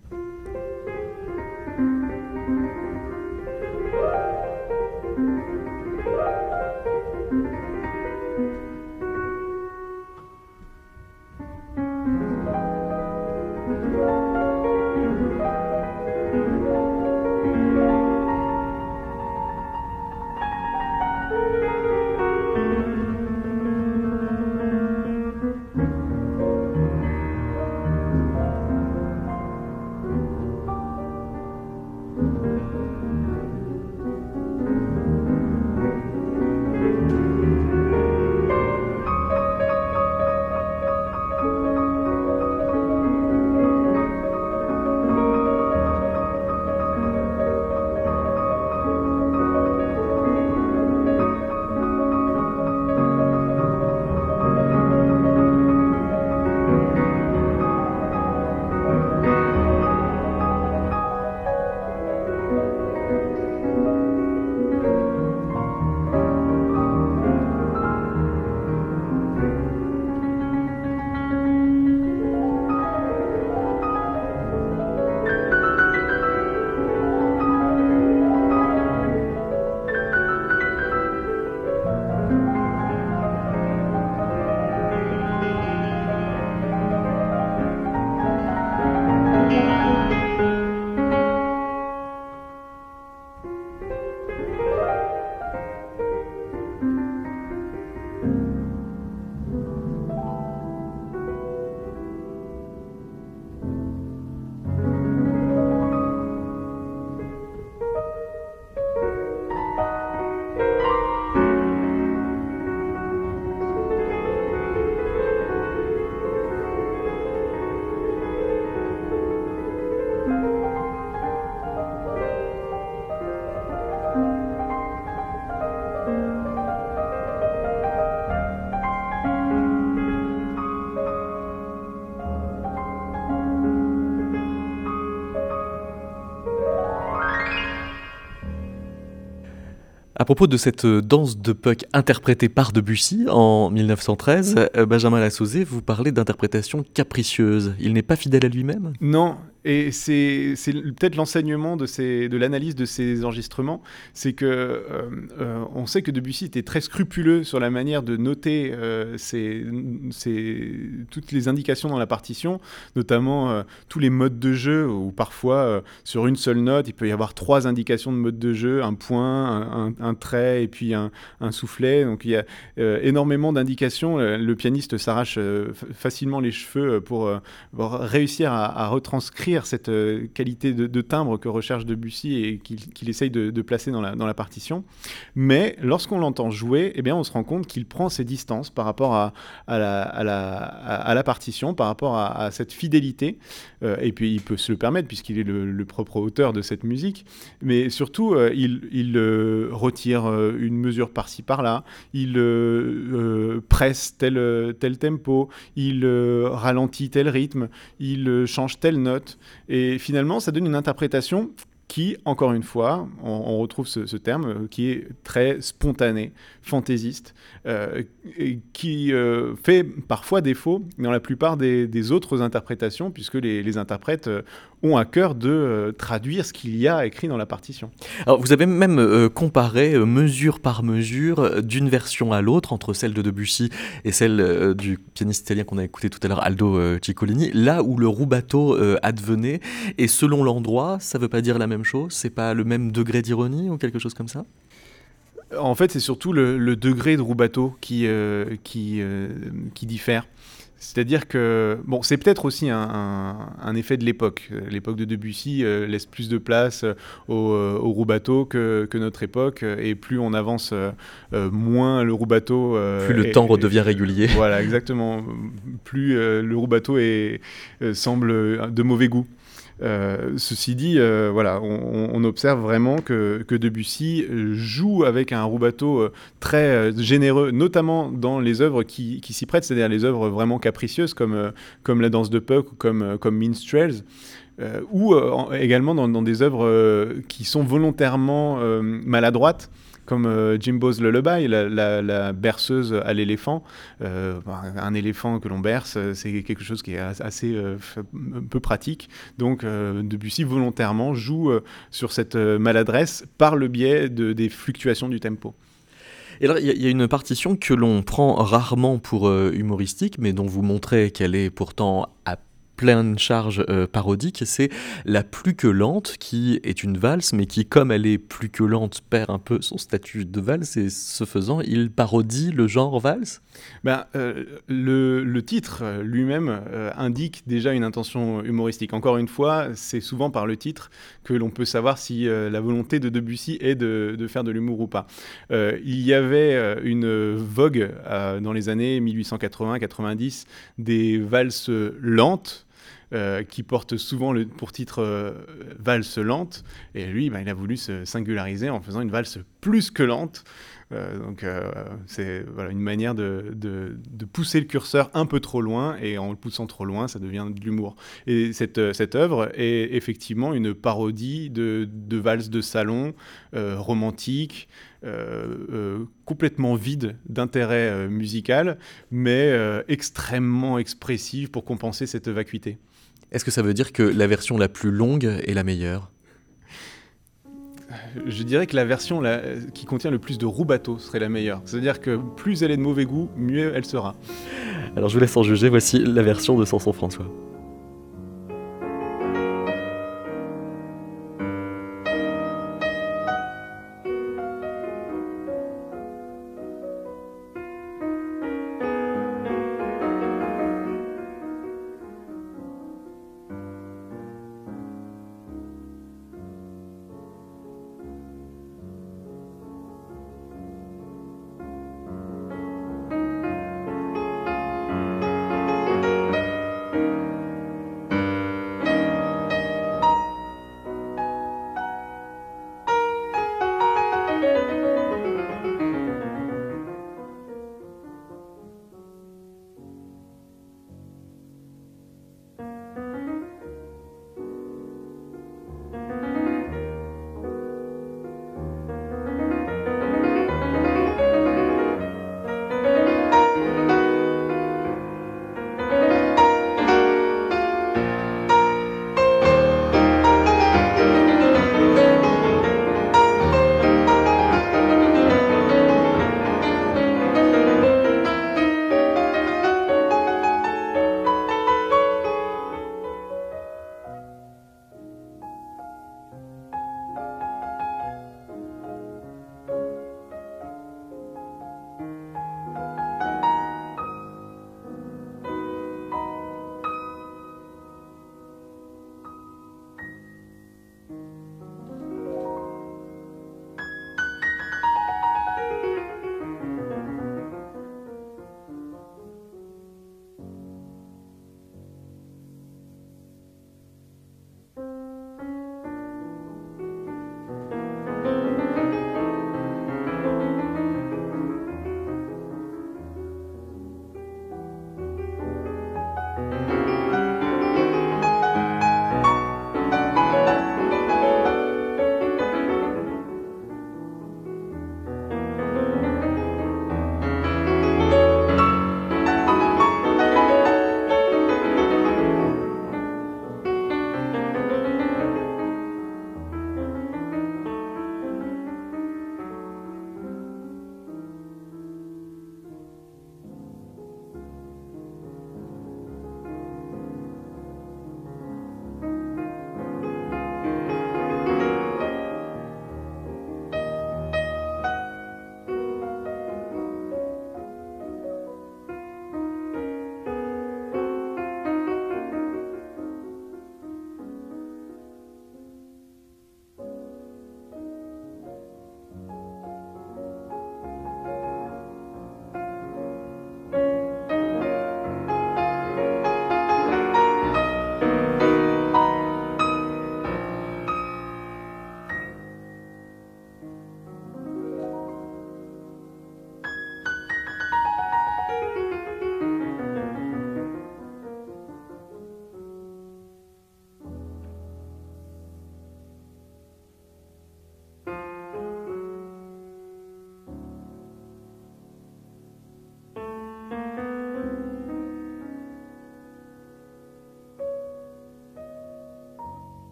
À propos de cette danse de Puck interprétée par Debussy en mille neuf cent treize, Benjamin Lassauzé, vous parlez d'interprétation capricieuse. Il n'est pas fidèle à lui-même ? Non, et c'est, c'est peut-être l'enseignement de, ces, de l'analyse de ces enregistrements, c'est que euh, euh, on sait que Debussy était très scrupuleux sur la manière de noter euh, ses, ses, toutes les indications dans la partition, notamment euh, tous les modes de jeu, où parfois euh, sur une seule note, il peut y avoir trois indications de mode de jeu, un point, un, un un trait et puis un, un soufflet. Donc il y a euh, énormément d'indications. Le pianiste s'arrache euh, facilement les cheveux pour, euh, pour réussir à, à retranscrire cette euh, qualité de, de timbre que recherche Debussy et qu'il, qu'il essaye de, de placer dans la, dans la partition. Mais lorsqu'on l'entend jouer, eh bien, on se rend compte qu'il prend ses distances par rapport à, à, la, à, la, à la partition, par rapport à, à cette fidélité. Euh, et puis il peut se le permettre puisqu'il est le, le propre auteur de cette musique. Mais surtout, euh, il, il euh, retire une mesure par-ci par-là, il euh, euh, presse tel, tel tempo, il euh, ralentit tel rythme, il euh, change telle note. Et finalement, ça donne une interprétation qui, encore une fois, on, on retrouve ce, ce terme, qui est très spontané, fantaisiste, euh, et qui euh, fait parfois défaut dans la plupart des, des autres interprétations, puisque les, les interprètes euh, ont à cœur de euh, traduire ce qu'il y a écrit dans la partition. Alors, vous avez même euh, comparé euh, mesure par mesure euh, d'une version à l'autre, entre celle de Debussy et celle euh, du pianiste italien qu'on a écouté tout à l'heure, Aldo euh, Ciccolini, là où le rubato euh, advenait, et selon l'endroit, ça ne veut pas dire la même chose, c'est pas le même degré d'ironie ou quelque chose comme ça ? En fait, c'est surtout le, le degré de rubato qui, euh, qui, euh, qui diffère. C'est-à-dire que, bon, c'est peut-être aussi un, un, un effet de l'époque. L'époque de Debussy euh, laisse plus de place euh, au, euh, au rubato que, que notre époque, et plus on avance, euh, euh, moins le rubato... Euh, plus le temps redevient régulier. Voilà, exactement. Plus euh, le rubato est, euh, semble de mauvais goût. Euh, ceci dit, euh, voilà, on, on observe vraiment que, que Debussy joue avec un rubato très généreux, notamment dans les œuvres qui, qui s'y prêtent, c'est-à-dire les œuvres vraiment capricieuses comme, comme La Danse de Puck ou comme, comme Minstrels. Euh, ou euh, en, également dans, dans des œuvres euh, qui sont volontairement euh, maladroites, comme euh, Jimbo's Lullaby, la, la, la berceuse à l'éléphant. Euh, un éléphant que l'on berce, c'est quelque chose qui est assez euh, peu pratique. Donc euh, Debussy volontairement joue euh, sur cette euh, maladresse par le biais de, des fluctuations du tempo. Et là, il y, y a une partition que l'on prend rarement pour euh, humoristique, mais dont vous montrez qu'elle est pourtant à pleine charge euh, parodique, c'est la Plus que lente, qui est une valse, mais qui, comme elle est plus que lente, perd un peu son statut de valse, et ce faisant, il parodie le genre valse. Ben, euh, le, le titre lui-même euh, indique déjà une intention humoristique. Encore une fois, c'est souvent par le titre que l'on peut savoir si euh, la volonté de Debussy est de, de faire de l'humour ou pas. Euh, il y avait une vogue euh, dans les années dix-huit cent quatre-vingts quatre-vingt-dix des valses lentes, Euh, qui porte souvent le, pour titre euh, « valse lente ». Et lui, bah, il a voulu se singulariser en faisant une valse plus que lente. Euh, donc euh, c'est voilà, une manière de, de, de pousser le curseur un peu trop loin, et en le poussant trop loin, ça devient de l'humour. Et cette, cette œuvre est effectivement une parodie de, de valse de salon, euh, romantique, euh, euh, complètement vide d'intérêt euh, musical, mais euh, extrêmement expressive pour compenser cette vacuité. Est-ce que ça veut dire que la version la plus longue est la meilleure ? Je dirais que la version la, qui contient le plus de rubato serait la meilleure. C'est-à-dire que plus elle est de mauvais goût, mieux elle sera. Alors je vous laisse en juger, voici la version de Samson François.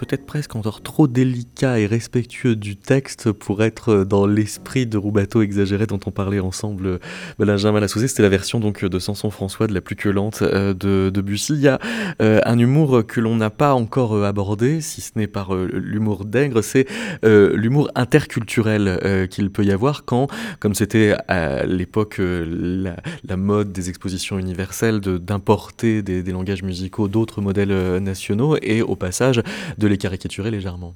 peut-être presque encore trop délicat et respectueux du texte pour être dans l'esprit de Roubateau exagéré dont on parlait ensemble, Benjamin Lassauzé. C'était la version donc de Samson François de La plus que lente de Debussy. Il y a euh, un humour que l'on n'a pas encore abordé, si ce n'est par euh, l'humour d'Aigre, c'est euh, l'humour interculturel euh, qu'il peut y avoir quand, comme c'était à l'époque euh, la, la mode des expositions universelles de, d'importer des, des langages musicaux d'autres modèles nationaux et au passage de les caricaturer légèrement.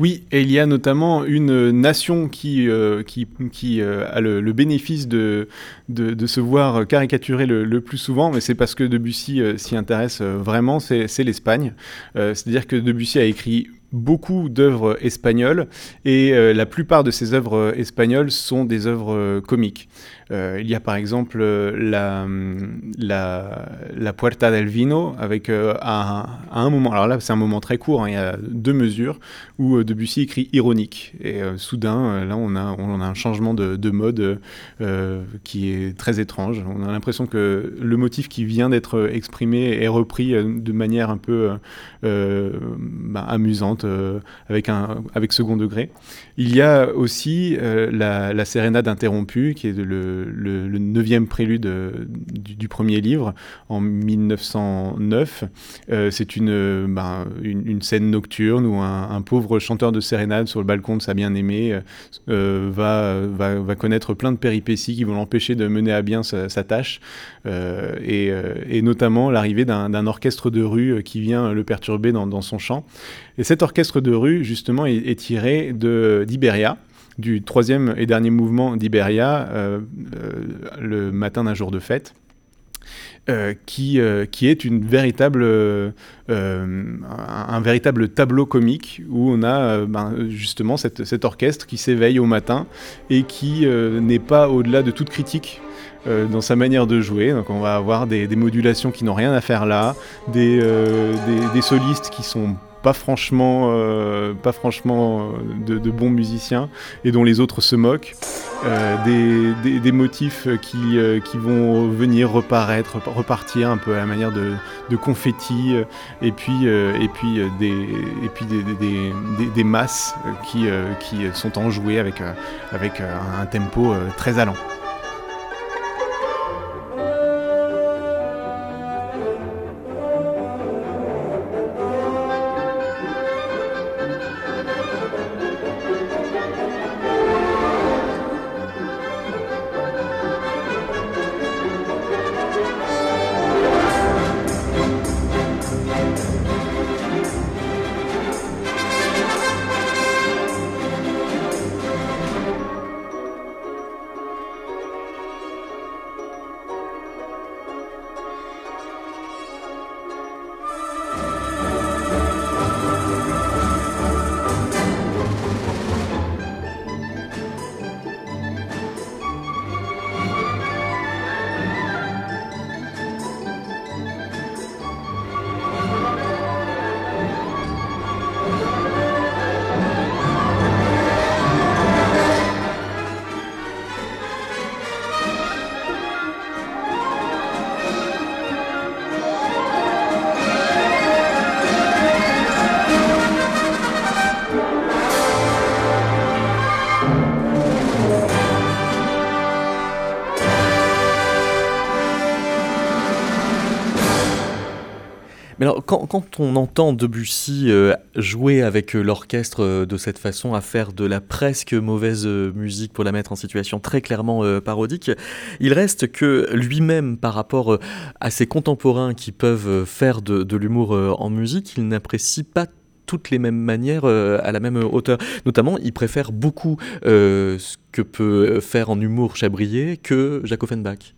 Oui, et il y a notamment une nation qui, euh, qui, qui euh, a le, le bénéfice de, de, de se voir caricaturer le, le plus souvent, mais c'est parce que Debussy euh, s'y intéresse vraiment, c'est, c'est l'Espagne. Euh, c'est-à-dire que Debussy a écrit beaucoup d'œuvres espagnoles, et euh, la plupart de ces œuvres espagnoles sont des œuvres euh, comiques. Euh, il y a par exemple euh, la, la, la Puerta del Vino, avec euh, à, à un moment, alors là c'est un moment très court, hein, il y a deux mesures, où euh, Debussy écrit ironique, et euh, soudain, là on a, on a un changement de, de mode euh, qui est très étrange. On a l'impression que le motif qui vient d'être exprimé est repris euh, de manière un peu euh, bah, amusante, Euh, avec, un, avec second degré. Il y a aussi euh, la, la sérénade interrompue, qui est le, le, le neuvième prélude euh, du, du premier livre, en mille neuf cent neuf. Euh, c'est une, euh, bah, une, une scène nocturne où un, un pauvre chanteur de sérénade sur le balcon de sa bien-aimée euh, va, va, va connaître plein de péripéties qui vont l'empêcher de mener à bien sa, sa tâche, euh, et, euh, et notamment l'arrivée d'un, d'un orchestre de rue qui vient le perturber dans, dans son chant. Et cet orchestre de rue, justement, est, est tiré de, d'Ibéria, du troisième et dernier mouvement d'Ibéria, euh, euh, le matin d'un jour de fête. Euh, qui, euh, qui est une véritable, euh, un véritable tableau comique où on a euh, ben, justement cette, cet orchestre qui s'éveille au matin et qui euh, n'est pas au-delà de toute critique euh, dans sa manière de jouer. Donc on va avoir des, des modulations qui n'ont rien à faire là, des, euh, des, des solistes qui sont pas franchement, euh, pas franchement de, de bons musiciens et dont les autres se moquent, euh, des, des, des motifs qui, euh, qui vont venir reparaître, repartir un peu à la manière de, de confetti, et puis, euh, et puis, euh, des, et puis des, des, des, des masses qui, euh, qui sont enjouées avec, euh, avec un, un tempo euh, très allant. Alors, quand, quand on entend Debussy euh, jouer avec l'orchestre euh, de cette façon, à faire de la presque mauvaise euh, musique pour la mettre en situation très clairement euh, parodique, il reste que lui-même, par rapport euh, à ses contemporains qui peuvent euh, faire de, de l'humour euh, en musique, il n'apprécie pas toutes les mêmes manières euh, à la même hauteur. Notamment, il préfère beaucoup euh, ce que peut faire en humour Chabrier que Jacques Offenbach.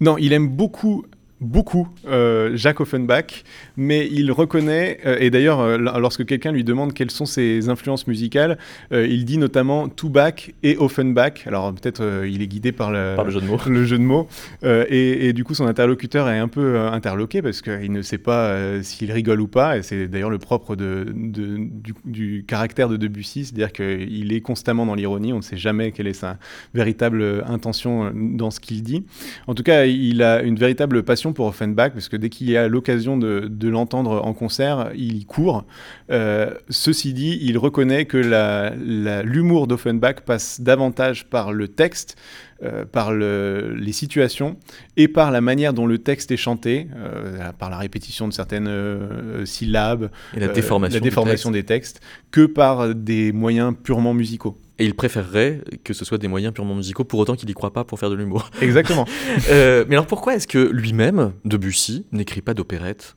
Non, il aime beaucoup... beaucoup euh, Jacques Offenbach, mais il reconnaît, euh, et d'ailleurs euh, lorsque quelqu'un lui demande quelles sont ses influences musicales, euh, il dit notamment Toubach et Offenbach. Alors peut-être euh, il est guidé par le, par le jeu de mots, le jeu de mots euh, et, et du coup son interlocuteur est un peu euh, interloqué parce qu'il ne sait pas euh, s'il rigole ou pas, et c'est d'ailleurs le propre de, de, du, du caractère de Debussy, c'est-à-dire qu'il est constamment dans l'ironie, on ne sait jamais quelle est sa véritable intention dans ce qu'il dit. En tout cas, il a une véritable passion pour Offenbach, parce que dès qu'il y a l'occasion de, de l'entendre en concert, il y court. Euh, ceci dit, il reconnaît que la, la, l'humour d'Offenbach passe davantage par le texte, Euh, par le, les situations et par la manière dont le texte est chanté, euh, par la répétition de certaines euh, syllabes, et la déformation, euh, la déformation des textes. des textes, que par des moyens purement musicaux. Et il préférerait que ce soit des moyens purement musicaux, pour autant qu'il n'y croit pas pour faire de l'humour. Exactement. euh, mais alors pourquoi est-ce que lui-même, Debussy, n'écrit pas d'opérette ?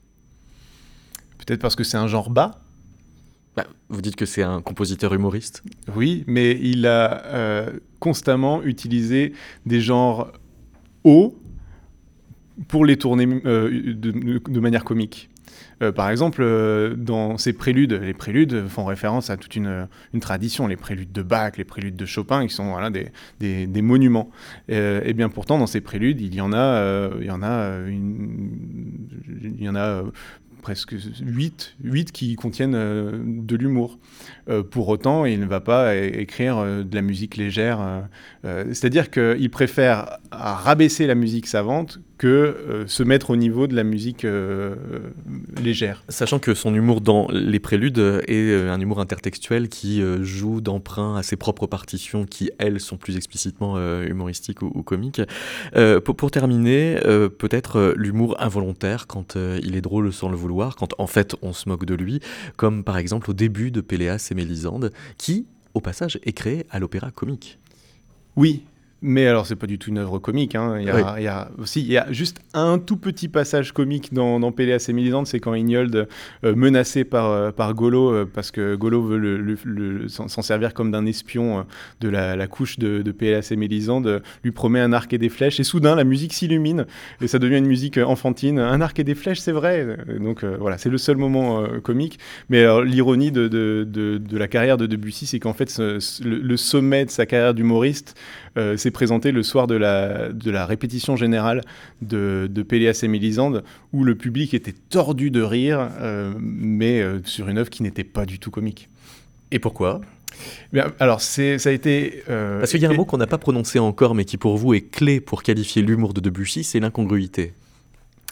Peut-être parce que c'est un genre bas. Bah, vous dites que c'est un compositeur humoriste ? Oui, mais il a euh, constamment utilisé des genres hauts pour les tourner euh, de, de manière comique. Euh, par exemple, euh, dans ses préludes, les préludes font référence à toute une, une tradition, les préludes de Bach, les préludes de Chopin, qui sont voilà, des, des, des monuments. Euh, et bien pourtant, dans ces préludes, il y en a, euh, il y en a, une, il y en a euh, presque huit, huit qui contiennent euh, de l'humour. Euh, pour autant, il ne va pas é- écrire euh, de la musique légère. Euh, euh, c'est-à-dire qu'il préfère rabaisser la musique savante que euh, se mettre au niveau de la musique euh, légère. Sachant que son humour dans les préludes est euh, un humour intertextuel qui euh, joue d'emprunt à ses propres partitions qui, elles, sont plus explicitement euh, humoristiques ou, ou comiques. Euh, pour, pour terminer, euh, peut-être euh, l'humour involontaire quand euh, il est drôle sans le vouloir, quand en fait on se moque de lui, comme par exemple au début de Pelléas et Mélisande, qui, au passage, est créé à l'opéra comique. Oui. Mais alors, c'est pas du tout une œuvre comique. Hein. Il, y a, oui. il, y a, si, il y a juste un tout petit passage comique dans, dans Pelléas et Mélisande, c'est quand Ignolde, euh, menacé par, euh, par Golo, euh, parce que Golo veut le, le, le, s'en, s'en servir comme d'un espion euh, de la, la couche de, de Pelléas et Mélisande, euh, lui promet un arc et des flèches. Et soudain, la musique s'illumine et ça devient une musique enfantine. Un arc et des flèches, c'est vrai. Donc euh, voilà, c'est le seul moment euh, comique. Mais alors, l'ironie de, de, de, de la carrière de Debussy, c'est qu'en fait, ce, ce, le, le sommet de sa carrière d'humoriste, euh, c'est présenté le soir de la, de la répétition générale de, de Pelléas et Mélisande, où le public était tordu de rire, euh, mais euh, sur une œuvre qui n'était pas du tout comique. Et pourquoi ? Bien, alors, c'est, ça a été... Euh, Parce qu'il y a un mot qu'on n'a pas prononcé encore, mais qui pour vous est clé pour qualifier l'humour de Debussy, c'est l'incongruité.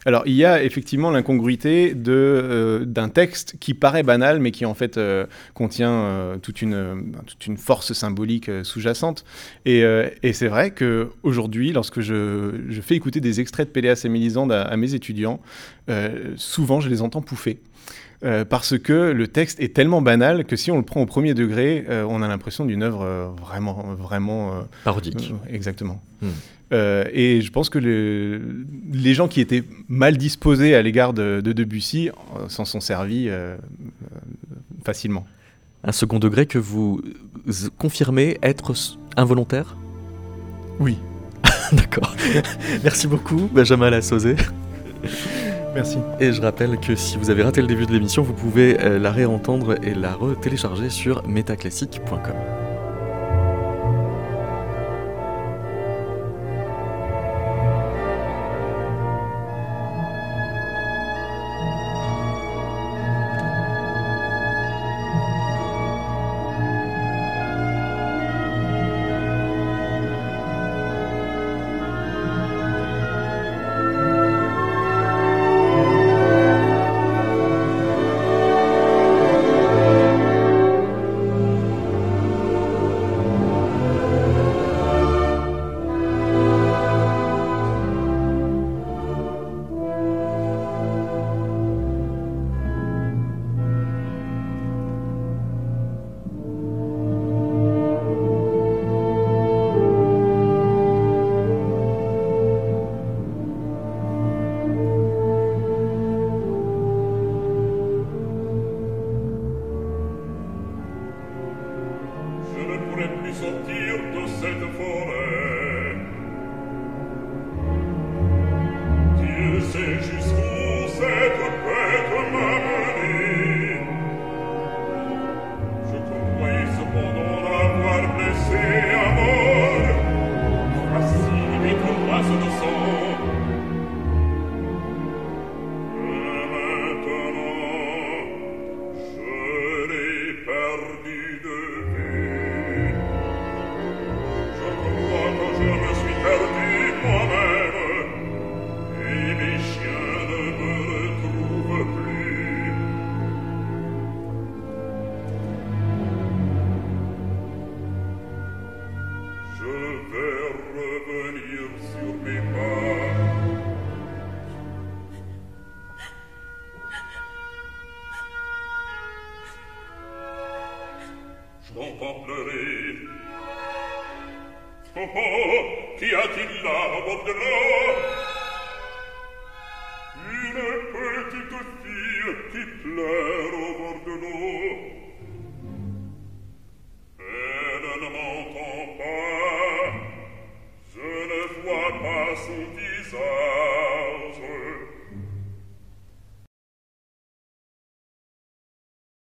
Alors, il y a effectivement l'incongruité de, euh, d'un texte qui paraît banal, mais qui en fait euh, contient euh, toute, une, euh, toute une force symbolique euh, sous-jacente. Et, euh, et c'est vrai qu'aujourd'hui, lorsque je, je fais écouter des extraits de Pelléas et Mélisande à, à mes étudiants, euh, souvent je les entends pouffer. Euh, parce que le texte est tellement banal que si on le prend au premier degré, euh, on a l'impression d'une œuvre euh, vraiment, vraiment... Euh, parodique. Euh, exactement. Mmh. Euh, et je pense que le, les gens qui étaient mal disposés à l'égard de, de Debussy euh, s'en sont servis euh, facilement. Un second degré que vous confirmez être involontaire ? Oui. D'accord. Merci beaucoup, Benjamin Lassauzé. Merci. Et je rappelle que si vous avez raté le début de l'émission, vous pouvez la réentendre et la re-télécharger sur metaclassique point com. contemplerai. Oh oh, qu'y a-t-il là au bord de l'eau? Une petite fille qui pleure au bord de l'eau.